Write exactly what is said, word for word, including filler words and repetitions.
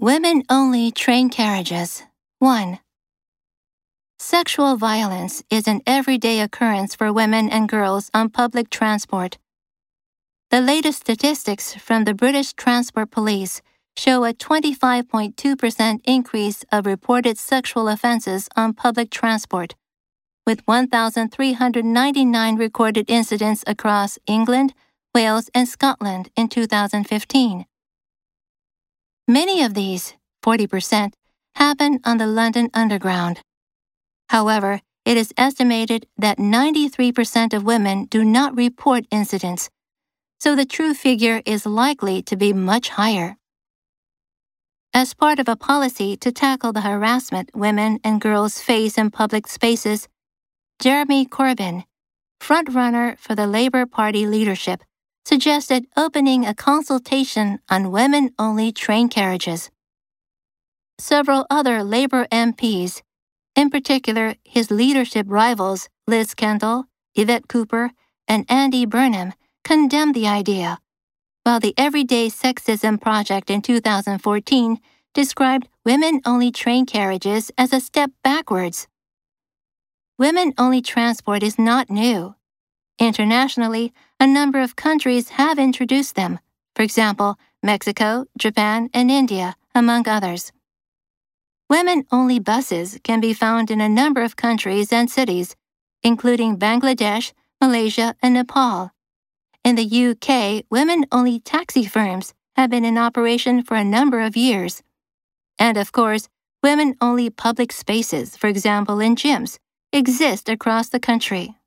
Women-only train carriages. one. Sexual violence is an everyday occurrence for women and girls on public transport. The latest statistics from the British Transport Police show a twenty-five point two percent increase of reported sexual offenses on public transport, with one thousand three hundred ninety-nine recorded incidents across England, Wales, and Scotland in two thousand fifteen. Many of these, forty percent, happen on the London Underground. However, it is estimated that ninety-three percent of women do not report incidents, so the true figure is likely to be much higher. As part of a policy to tackle the harassment women and girls face in public spaces, Jeremy Corbyn, frontrunner for the Labour Party leadership, suggested opening a consultation on women-only train carriages. Several other Labour M Ps, in particular his leadership rivals Liz Kendall, Yvette Cooper, and Andy Burnham, condemned the idea, while the Everyday Sexism Project in two thousand fourteen described women-only train carriages as a step backwards. Women-only transport is not new. Internationally, a number of countries have introduced them, for example, Mexico, Japan, and India, among others. Women-only buses can be found in a number of countries and cities, including Bangladesh, Malaysia, and Nepal. In the U K, women-only taxi firms have been in operation for a number of years. And of course, women-only public spaces, for example, in gyms, exist across the country.